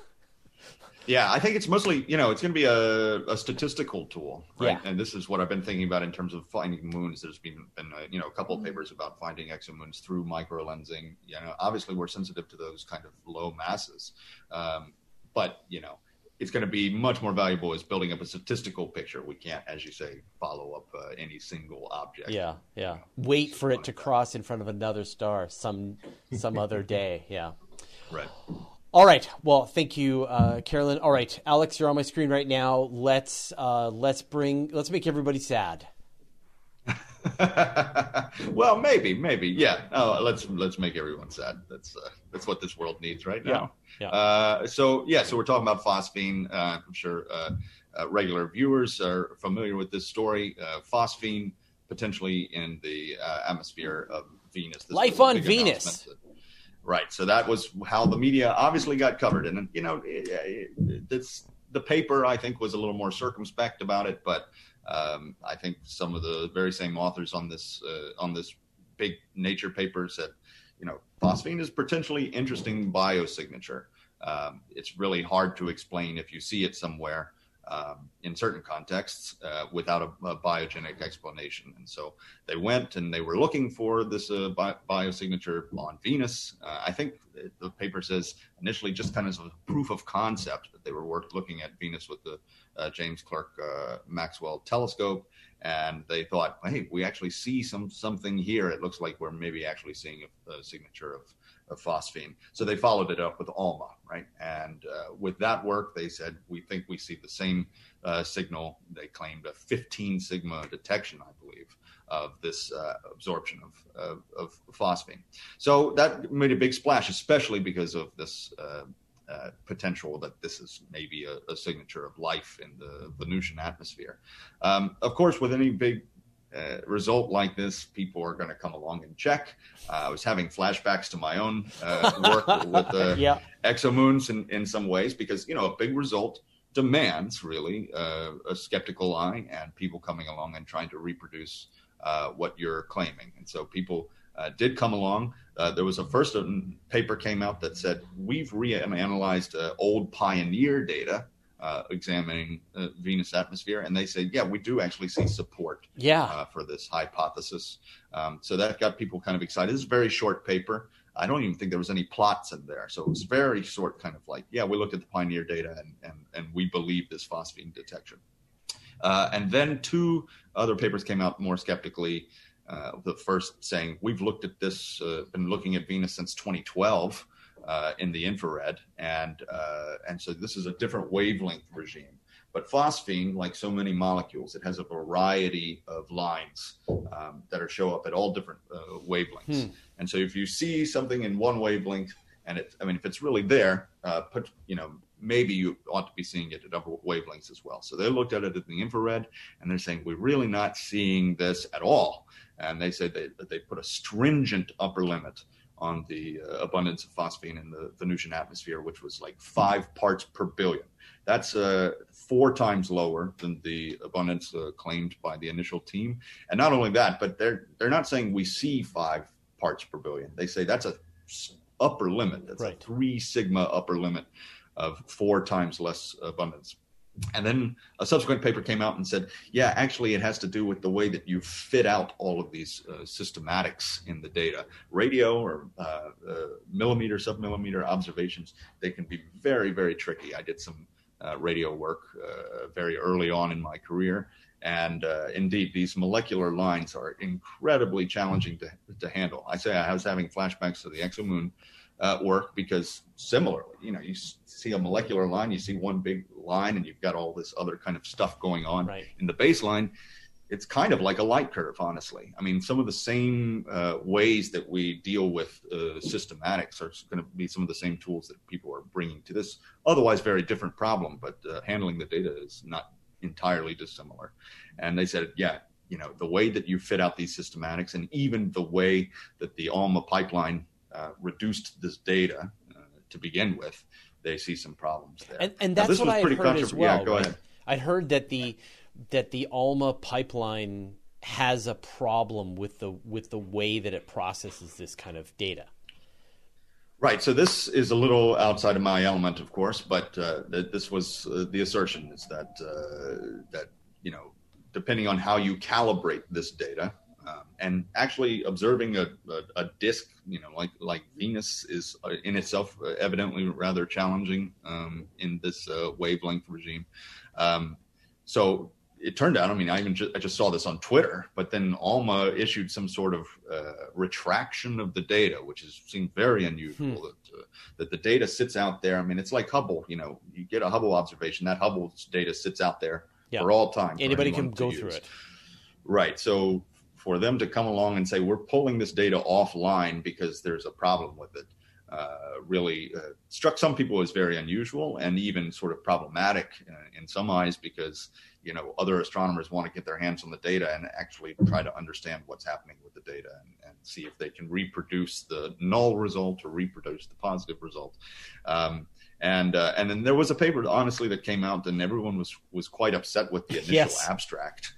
Yeah, I think it's mostly, you know, it's going to be a statistical tool, right? Yeah. And this is what I've been thinking about in terms of finding moons. There's been a couple of papers about finding exomoons through microlensing. You know, obviously we're sensitive to those kind of low masses, but you know, it's going to be much more valuable as building up a statistical picture. We can't, as you say, follow up any single object. Yeah, yeah. You know, wait for it to cross in front of another star some other day. Yeah. Right. All right. Well, thank you, Carolyn. All right, Alex, you're on my screen right now. Let's make everybody sad. Well, maybe, yeah. Oh, let's make everyone sad. That's what this world needs right now. Yeah. So we're talking about phosphine. I'm sure regular viewers are familiar with this story. Phosphine potentially in the atmosphere of Venus. This life on Venus. Right. So that was how the media obviously got covered, and you know, the paper I think was a little more circumspect about it, but. I think some of the very same authors on this big Nature paper said, you know, phosphine is potentially interesting biosignature. It's really hard to explain if you see it somewhere in certain contexts without a biogenic explanation. And so they went and they were looking for this biosignature on Venus. I think the paper says initially just kind of a proof of concept that they were looking at Venus with the James Clerk Maxwell telescope, and they thought, hey, we actually see something here. It looks like we're maybe actually seeing a signature of phosphine. So they followed it up with ALMA, right? And with that work, they said, we think we see the same signal. They claimed a 15 sigma detection, I believe, of this absorption of phosphine. So that made a big splash, especially because of this potential that this is maybe a signature of life in the Venusian atmosphere. Of course, with any big result like this, people are going to come along and check. I was having flashbacks to my own work with exomoons in some ways, because, you know, a big result demands, really, a skeptical eye and people coming along and trying to reproduce what you're claiming. And so people did come along. There was a first paper came out that said, we've reanalyzed old Pioneer data examining Venus atmosphere. And they said, yeah, we do actually see support for this hypothesis. So that got people kind of excited. This is a very short paper. I don't even think there was any plots in there. So it was very short, kind of like, yeah, we looked at the Pioneer data and we believe this phosphine detection. And then two other papers came out more skeptically. The first saying, we've looked at this, been looking at Venus since 2012 in the infrared. And so this is a different wavelength regime. But phosphine, like so many molecules, it has a variety of lines that are show up at all different wavelengths. And so if you see something in one wavelength, and it, I mean, if it's really there, maybe you ought to be seeing it at other wavelengths as well. So they looked at it in the infrared, and they're saying, we're really not seeing this at all. And they said that they put a stringent upper limit on the abundance of phosphine in the Venusian atmosphere, which was like 5 parts per billion. That's 4 times lower than the abundance claimed by the initial team. And not only that, but they're not saying we see 5 parts per billion. They say that's a upper limit. That's right. A 3 sigma upper limit of 4 times less abundance. And then a subsequent paper came out and said, yeah, actually it has to do with the way that you fit out all of these systematics in the data. Radio or millimeter, submillimeter observations, they can be very, very tricky. I did some radio work very early on in my career. And indeed, these molecular lines are incredibly challenging to handle. I say I was having flashbacks to the exomoon work because similarly, you see a molecular line, you see one big line, and you've got all this other kind of stuff going on in the baseline. It's kind of like a light curve, honestly. I mean, some of the same ways that we deal with systematics are going to be some of the same tools that people are bringing to this otherwise very different problem, but handling the data is not entirely dissimilar. And they said, yeah, the way that you fit out these systematics and even the way that the ALMA pipeline reduced this data to begin with, they see some problems there. And that's what I heard as well. Yeah, go ahead. I heard that the ALMA pipeline has a problem with the way that it processes this kind of data. Right. So this is a little outside of my element, of course, but this was the assertion is that depending on how you calibrate this data, and actually observing a disk, like Venus is in itself evidently rather challenging in this wavelength regime. So it turned out, I just saw this on Twitter, but then ALMA issued some sort of retraction of the data, which seemed very unusual that the data sits out there. I mean, it's like Hubble, you get a Hubble observation, that Hubble data sits out there for all time. Anybody can go through it. Right. So for them to come along and say, we're pulling this data offline because there's a problem with it, really struck some people as very unusual and even sort of problematic in some eyes because, other astronomers want to get their hands on the data and actually try to understand what's happening with the data and see if they can reproduce the null result or reproduce the positive result. And then there was a paper, honestly, that came out and everyone was quite upset with the initial abstract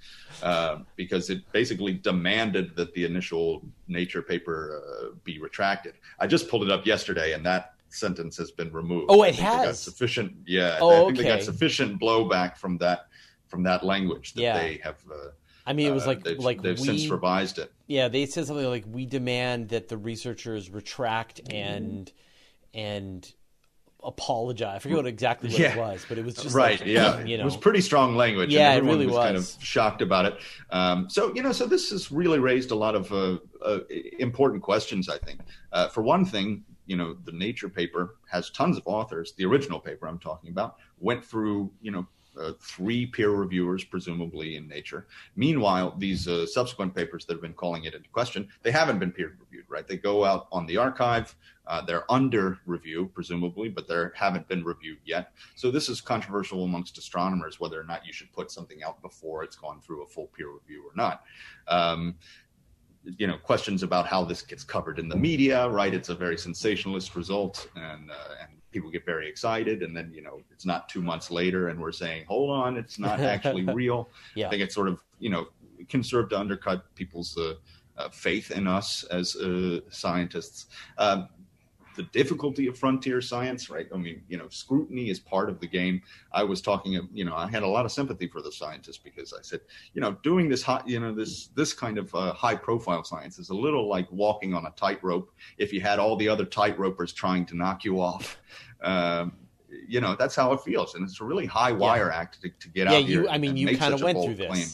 because it basically demanded that the initial Nature paper be retracted. I just pulled it up yesterday and that sentence has been removed. Oh, it has? They got sufficient blowback from that language that they have. I mean, it was they've since revised it. Yeah, they said something like, we demand that the researchers retract and apologize. I forget what it was, but it was just it was pretty strong language. Yeah, and everyone it really was kind of shocked about it. So this has really raised a lot of important questions, I think. For one thing, the Nature paper has tons of authors. The original paper I'm talking about went through, 3 peer reviewers, presumably in Nature. Meanwhile, these subsequent papers that have been calling it into question, they haven't been peer reviewed, right? They go out on the archive. They're under review, presumably, but they haven't been reviewed yet. So this is controversial amongst astronomers, whether or not you should put something out before it's gone through a full peer review or not. Questions about how this gets covered in the media, right? It's a very sensationalist result and people get very excited, and then, you know, it's not 2 months later and we're saying, hold on, it's not actually real. Yeah. I think it sort of, you know, can serve to undercut people's faith in us as scientists. The difficulty of frontier science, right? I mean, you know, scrutiny is part of the game. I was talking, you know, I had a lot of sympathy for the scientists because I said, you know, doing this, this kind of high profile science is a little like walking on a tightrope. If you had all the other tightropers trying to knock you off, you know, that's how it feels. And it's a really high wire act to get out here. I mean, you kind of went through this claim.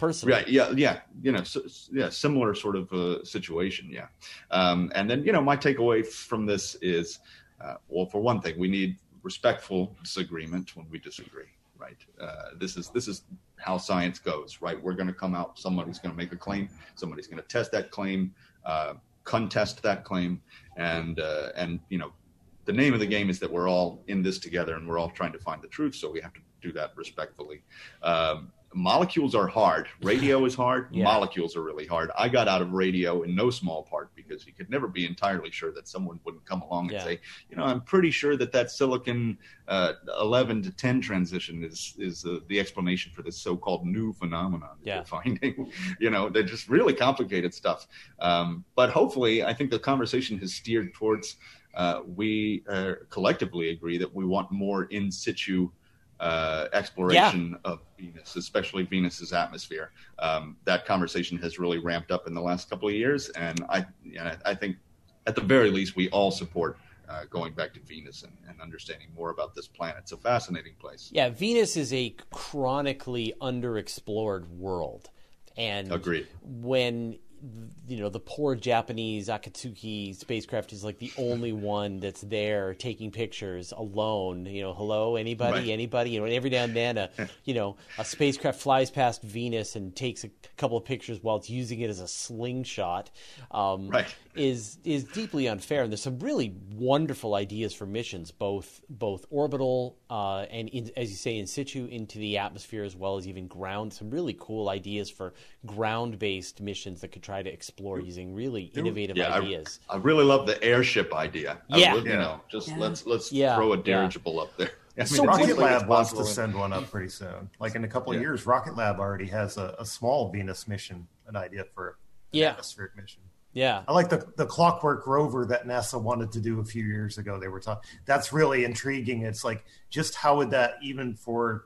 Personally. Right. Yeah. Yeah. You know, similar sort of situation. Yeah. And then, you know, my takeaway from this is, well, for one thing, we need respectful disagreement when we disagree. Right. This is how science goes. Right. We're going to come out. Somebody's going to make a claim. Somebody's going to test that claim, contest that claim. And, you know, the name of the game is that we're all in this together and we're all trying to find the truth. So we have to do that respectfully. Molecules are hard. Radio is hard. Yeah. Molecules are really hard. I got out of radio in no small part because you could never be entirely sure that someone wouldn't come along and say, you know, I'm pretty sure that silicon 11 to 10 transition is the explanation for this so-called new phenomenon that you're finding. You know, they're just really complicated stuff. But hopefully, I think the conversation has steered towards we collectively agree that we want more in situ exploration of Venus, especially Venus's atmosphere. That conversation has really ramped up in the last couple of years, and I think at the very least we all support going back to Venus and understanding more about this planet. It's a fascinating place. Yeah, Venus is a chronically underexplored world, and agreed. When you know the poor Japanese Akatsuki spacecraft is like the only one that's there taking pictures alone. You know, hello, anybody, anybody. You know, and every now and then, a spacecraft flies past Venus and takes a couple of pictures while it's using it as a slingshot. Is deeply unfair. And there's some really wonderful ideas for missions, both orbital and as you say, in situ into the atmosphere, as well as even ground. Some really cool ideas for ground-based missions that could try to explore using really innovative ideas. I really love the airship idea. Yeah. Let's throw a dirigible up there. I mean, so Rocket Lab wants to send one up pretty soon. Like in a couple of years, Rocket Lab already has a small Venus mission, an idea for an atmospheric mission. Yeah. I like the clockwork rover that NASA wanted to do a few years ago. They were talking. That's really intriguing. It's like, just how would that, even for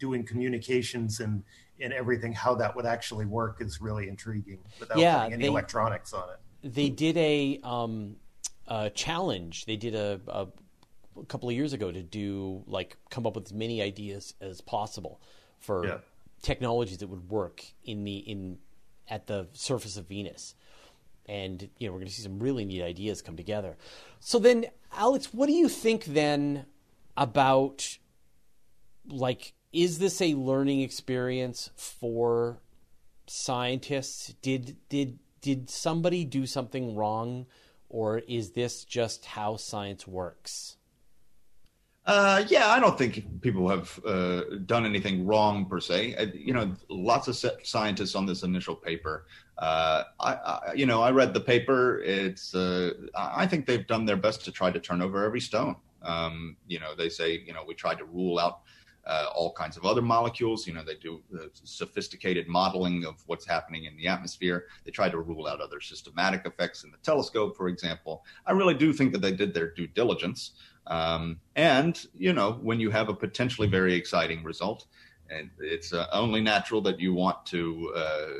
doing communications and everything, how that would actually work is really intriguing without putting any electronics on it. They did a challenge. They did a couple of years ago to do come up with as many ideas as possible for technologies that would work at the surface of Venus. And you know, we're going to see some really neat ideas come together. So then, Alex, what do you think then about is this a learning experience for scientists? Did somebody do something wrong, or is this just how science works? I don't think people have done anything wrong per se. Lots of scientists on this initial paper. I read the paper. It's I think they've done their best to try to turn over every stone. They say we tried to rule out all kinds of other molecules. They do sophisticated modeling of what's happening in the atmosphere. They try to rule out other systematic effects in the telescope, for example. I really do think that they did their due diligence. When you have a potentially very exciting result, and it's only natural that you want to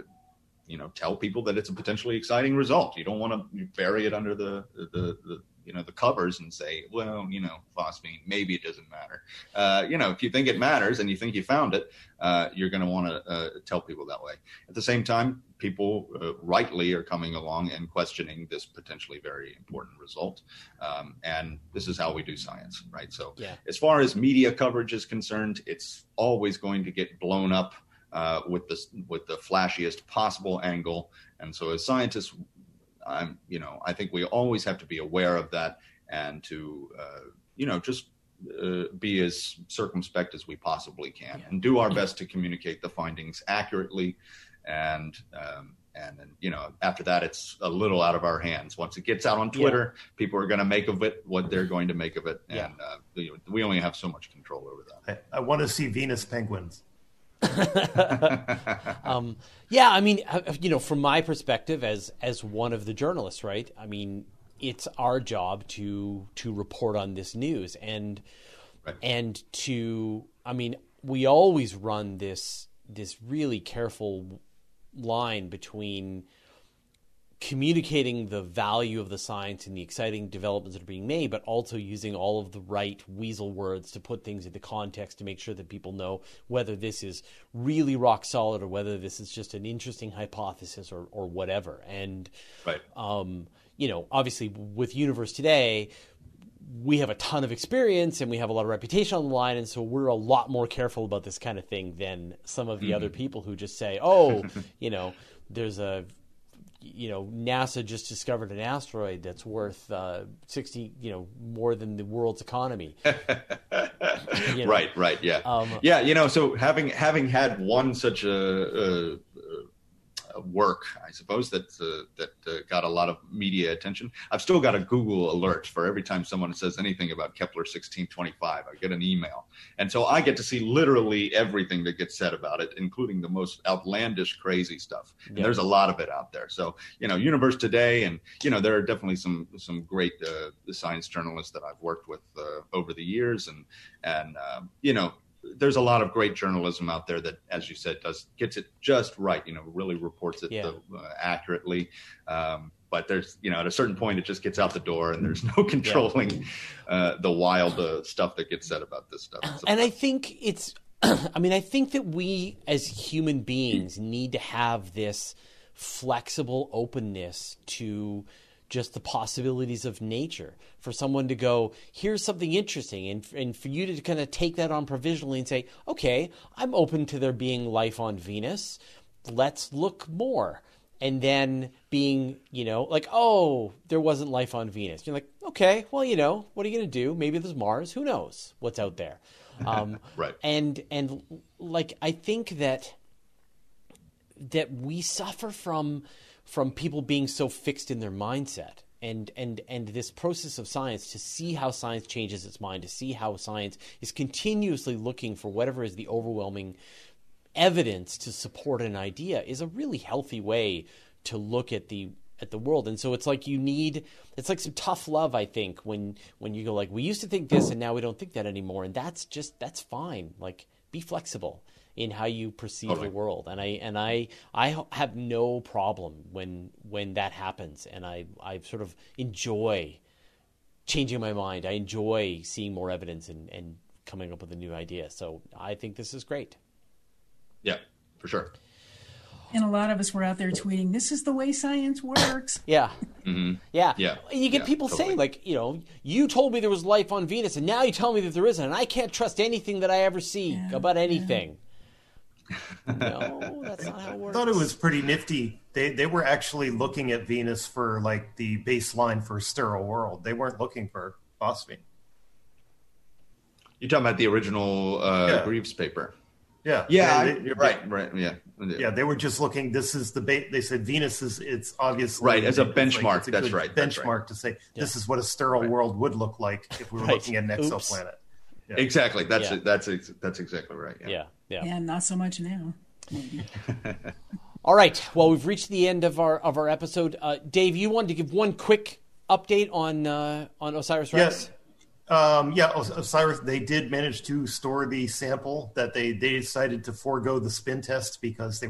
tell people that it's a potentially exciting result. You don't want to bury it under the covers and say, well, phosphine, maybe it doesn't matter. If you think it matters and you think you found it, you're going to want to tell people that way. At the same time, people rightly are coming along and questioning this potentially very important result. And this is how we do science, right? So as far as media coverage is concerned, it's always going to get blown up with the flashiest possible angle. And so as scientists, I think we always have to be aware of that and to, be as circumspect as we possibly can and do our best to communicate the findings accurately And then, you know, after that, it's a little out of our hands. Once it gets out on Twitter, people are going to make of it what they're going to make of it. And we only have so much control over that. I want to see Venus penguins. Yeah, I mean, you know, from my perspective as one of the journalists, right? I mean, it's our job to report on this news and I mean, we always run this really careful line between communicating the value of the science and the exciting developments that are being made, but also using all of the right weasel words to put things into context to make sure that people know whether this is really rock solid or whether this is just an interesting hypothesis or whatever. And, you know, obviously with Universe Today, we have a ton of experience and we have a lot of reputation on the line. And so we're a lot more careful about this kind of thing than some of the other people who just say, oh, you know, there's a, you know, NASA just discovered an asteroid that's worth 60, you know, more than the world's economy. You know? Right. Yeah. Yeah. You know, so having had one such a work, I suppose that got a lot of media attention, I've still got a Google alert for every time someone says anything about Kepler 1625, I get an email. And so I get to see literally everything that gets said about it, including the most outlandish, crazy stuff. And there's a lot of it out there. So, you know, Universe Today, and, you know, there are definitely some great science journalists that I've worked with over the years. And you know, there's a lot of great journalism out there that, as you said, gets it just right, you know, really reports it accurately. But there's, you know, at a certain point, it just gets out the door and there's no controlling the wild stuff that gets said about this stuff. So, and I think it's, I mean, I think that we as human beings need to have this flexible openness to just the possibilities of nature, for someone to go, here's something interesting. And for you to kind of take that on provisionally and say, okay, I'm open to there being life on Venus. Let's look more. And then being, you know, like, oh, there wasn't life on Venus. You're like, okay, well, you know, what are you going to do? Maybe there's Mars. Who knows what's out there? And like, I think that we suffer from people being so fixed in their mindset and this process of science, to see how science changes its mind, to see how science is continuously looking for whatever is the overwhelming evidence to support an idea, is a really healthy way to look at the world. And so it's like it's like some tough love, I think, when you go like, we used to think this and now we don't think that anymore. And that's fine. Like, be flexible in how you perceive the world. And I have no problem when that happens. And I sort of enjoy changing my mind. I enjoy seeing more evidence and coming up with a new idea. So I think this is great. Yeah, for sure. And a lot of us were out there tweeting, this is the way science works. And you get people saying, like, you know, you told me there was life on Venus and now you tell me that there isn't. And I can't trust anything that I ever see about anything. No, that's not how it works. I thought it was pretty nifty. They were actually looking at Venus for, like, the baseline for a sterile world. They weren't looking for phosphine. You're talking about the original Greaves paper. Yeah. Yeah. Right. Yeah. They were just looking. This is the bait. They said Venus is, it's obviously. Right. As a benchmark. Like, that's right. Benchmark to say this is what a sterile world would look like if we were looking at an exoplanet. Yeah. Exactly. That's it. That's exactly right. Yeah. Not so much now. All right. Well, we've reached the end of our episode. Dave, you wanted to give one quick update on Osiris-Rex. Yes. Osiris. They did manage to store the sample that they decided to forego the spin test because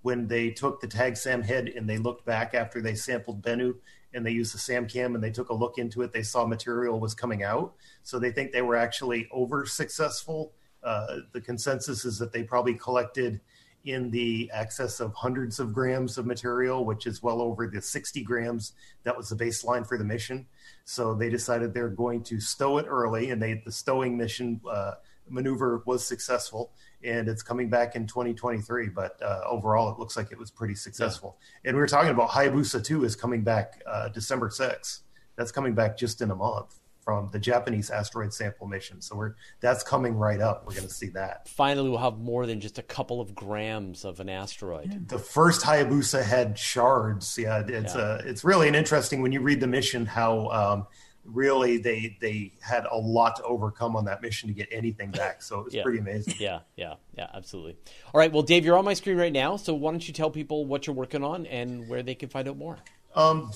when they took the TAG-SAM head and they looked back after they sampled Bennu, and they used the SAM cam and they took a look into it, they saw material was coming out. So they think they were actually over successful. The consensus is that they probably collected in the excess of hundreds of grams of material, which is well over the 60 grams. That was the baseline for the mission. So they decided they're going to stow it early, and the stowing mission maneuver was successful, and it's coming back in 2023. But overall, it looks like it was pretty successful. Yeah. And we were talking about Hayabusa 2 is coming back December 6th. That's coming back just in a month. from the Japanese asteroid sample mission. So that's coming right up. We're going to see that. Finally, we'll have more than just a couple of grams of an asteroid. The first Hayabusa had shards. Yeah, it's really an interesting, when you read the mission, how really they had a lot to overcome on that mission to get anything back. So it was pretty amazing. Yeah, absolutely. All right. Well, Dave, you're on my screen right now. So why don't you tell people what you're working on and where they can find out more?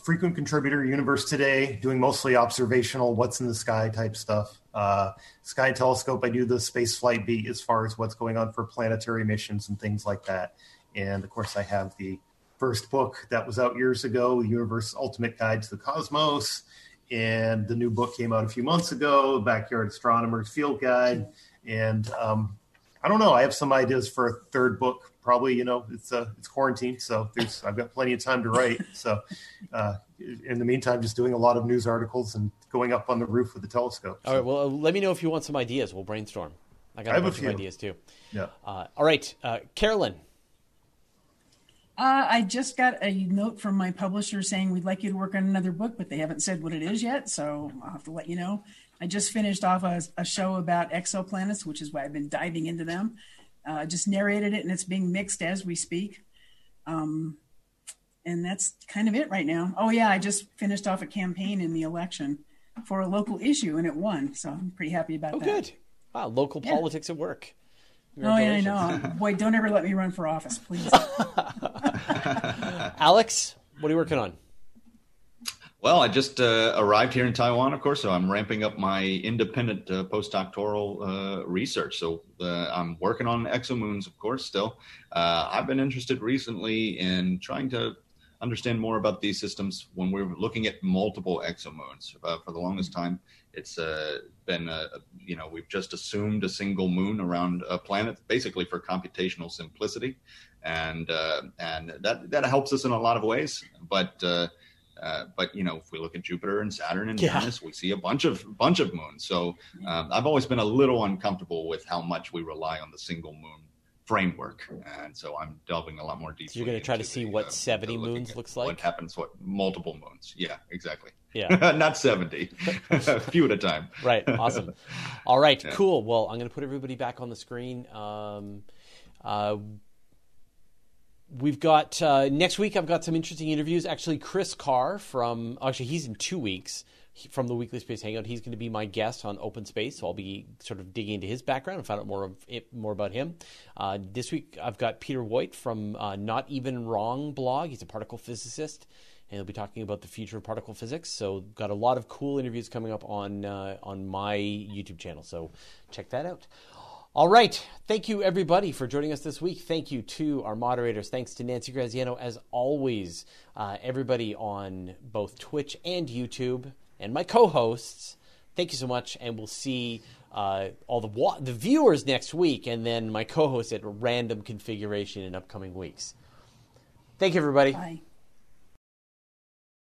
Frequent contributor, Universe Today, doing mostly observational, what's in the sky type stuff. Sky Telescope, I do the space flight beat as far as what's going on for planetary missions and things like that. And of course, I have the first book that was out years ago, Universe Ultimate Guide to the Cosmos. And the new book came out a few months ago, Backyard Astronomer's Field Guide. And I don't know, I have some ideas for a third book. Probably, it's quarantine, so I've got plenty of time to write. So in the meantime, just doing a lot of news articles and going up on the roof with the telescope. So. All right, well, let me know if you want some ideas. We'll brainstorm. I have a few ideas, too. Yeah. All right, Carolyn. I just got a note from my publisher saying we'd like you to work on another book, but they haven't said what it is yet, so I'll have to let you know. I just finished off a show about exoplanets, which is why I've been diving into them. I just narrated it, and it's being mixed as we speak. And that's kind of it right now. Oh, yeah, I just finished off a campaign in the election for a local issue, and it won, so I'm pretty happy about that. Oh, good. Wow, local politics at work. Oh, yeah, I know. Boy, don't ever let me run for office, please. Alex, what are you working on? Well, I just arrived here in Taiwan, of course, so I'm ramping up my independent postdoctoral research. So I'm working on exomoons, of course, still. I've been interested recently in trying to understand more about these systems when we're looking at multiple exomoons. For the longest time, it's been, we've just assumed a single moon around a planet, basically for computational simplicity. And that helps us in a lot of ways, but if we look at Jupiter and Saturn and Venus, we see a bunch of moons. So I've always been a little uncomfortable with how much we rely on the single moon framework, and so I'm delving a lot more deeply. So you're going to try to see what 70 moons looks like. What happens? What multiple moons? Yeah, exactly. Yeah, not 70, a few at a time. Right. Awesome. All right. Yeah. Cool. Well, I'm going to put everybody back on the screen. We've got next week, I've got some interesting interviews. Actually, Chris Carr he's in 2 weeks from the Weekly Space Hangout. He's going to be my guest on Open Space. So I'll be sort of digging into his background and find out more about him. This week, I've got Peter White from Not Even Wrong blog. He's a particle physicist, and he'll be talking about the future of particle physics. So got a lot of cool interviews coming up on my YouTube channel. So check that out. All right. Thank you, everybody, for joining us this week. Thank you to our moderators. Thanks to Nancy Graziano, as always, everybody on both Twitch and YouTube, and my co-hosts. Thank you so much, and we'll see all the viewers next week, and then my co-hosts at random configuration in upcoming weeks. Thank you, everybody. Bye.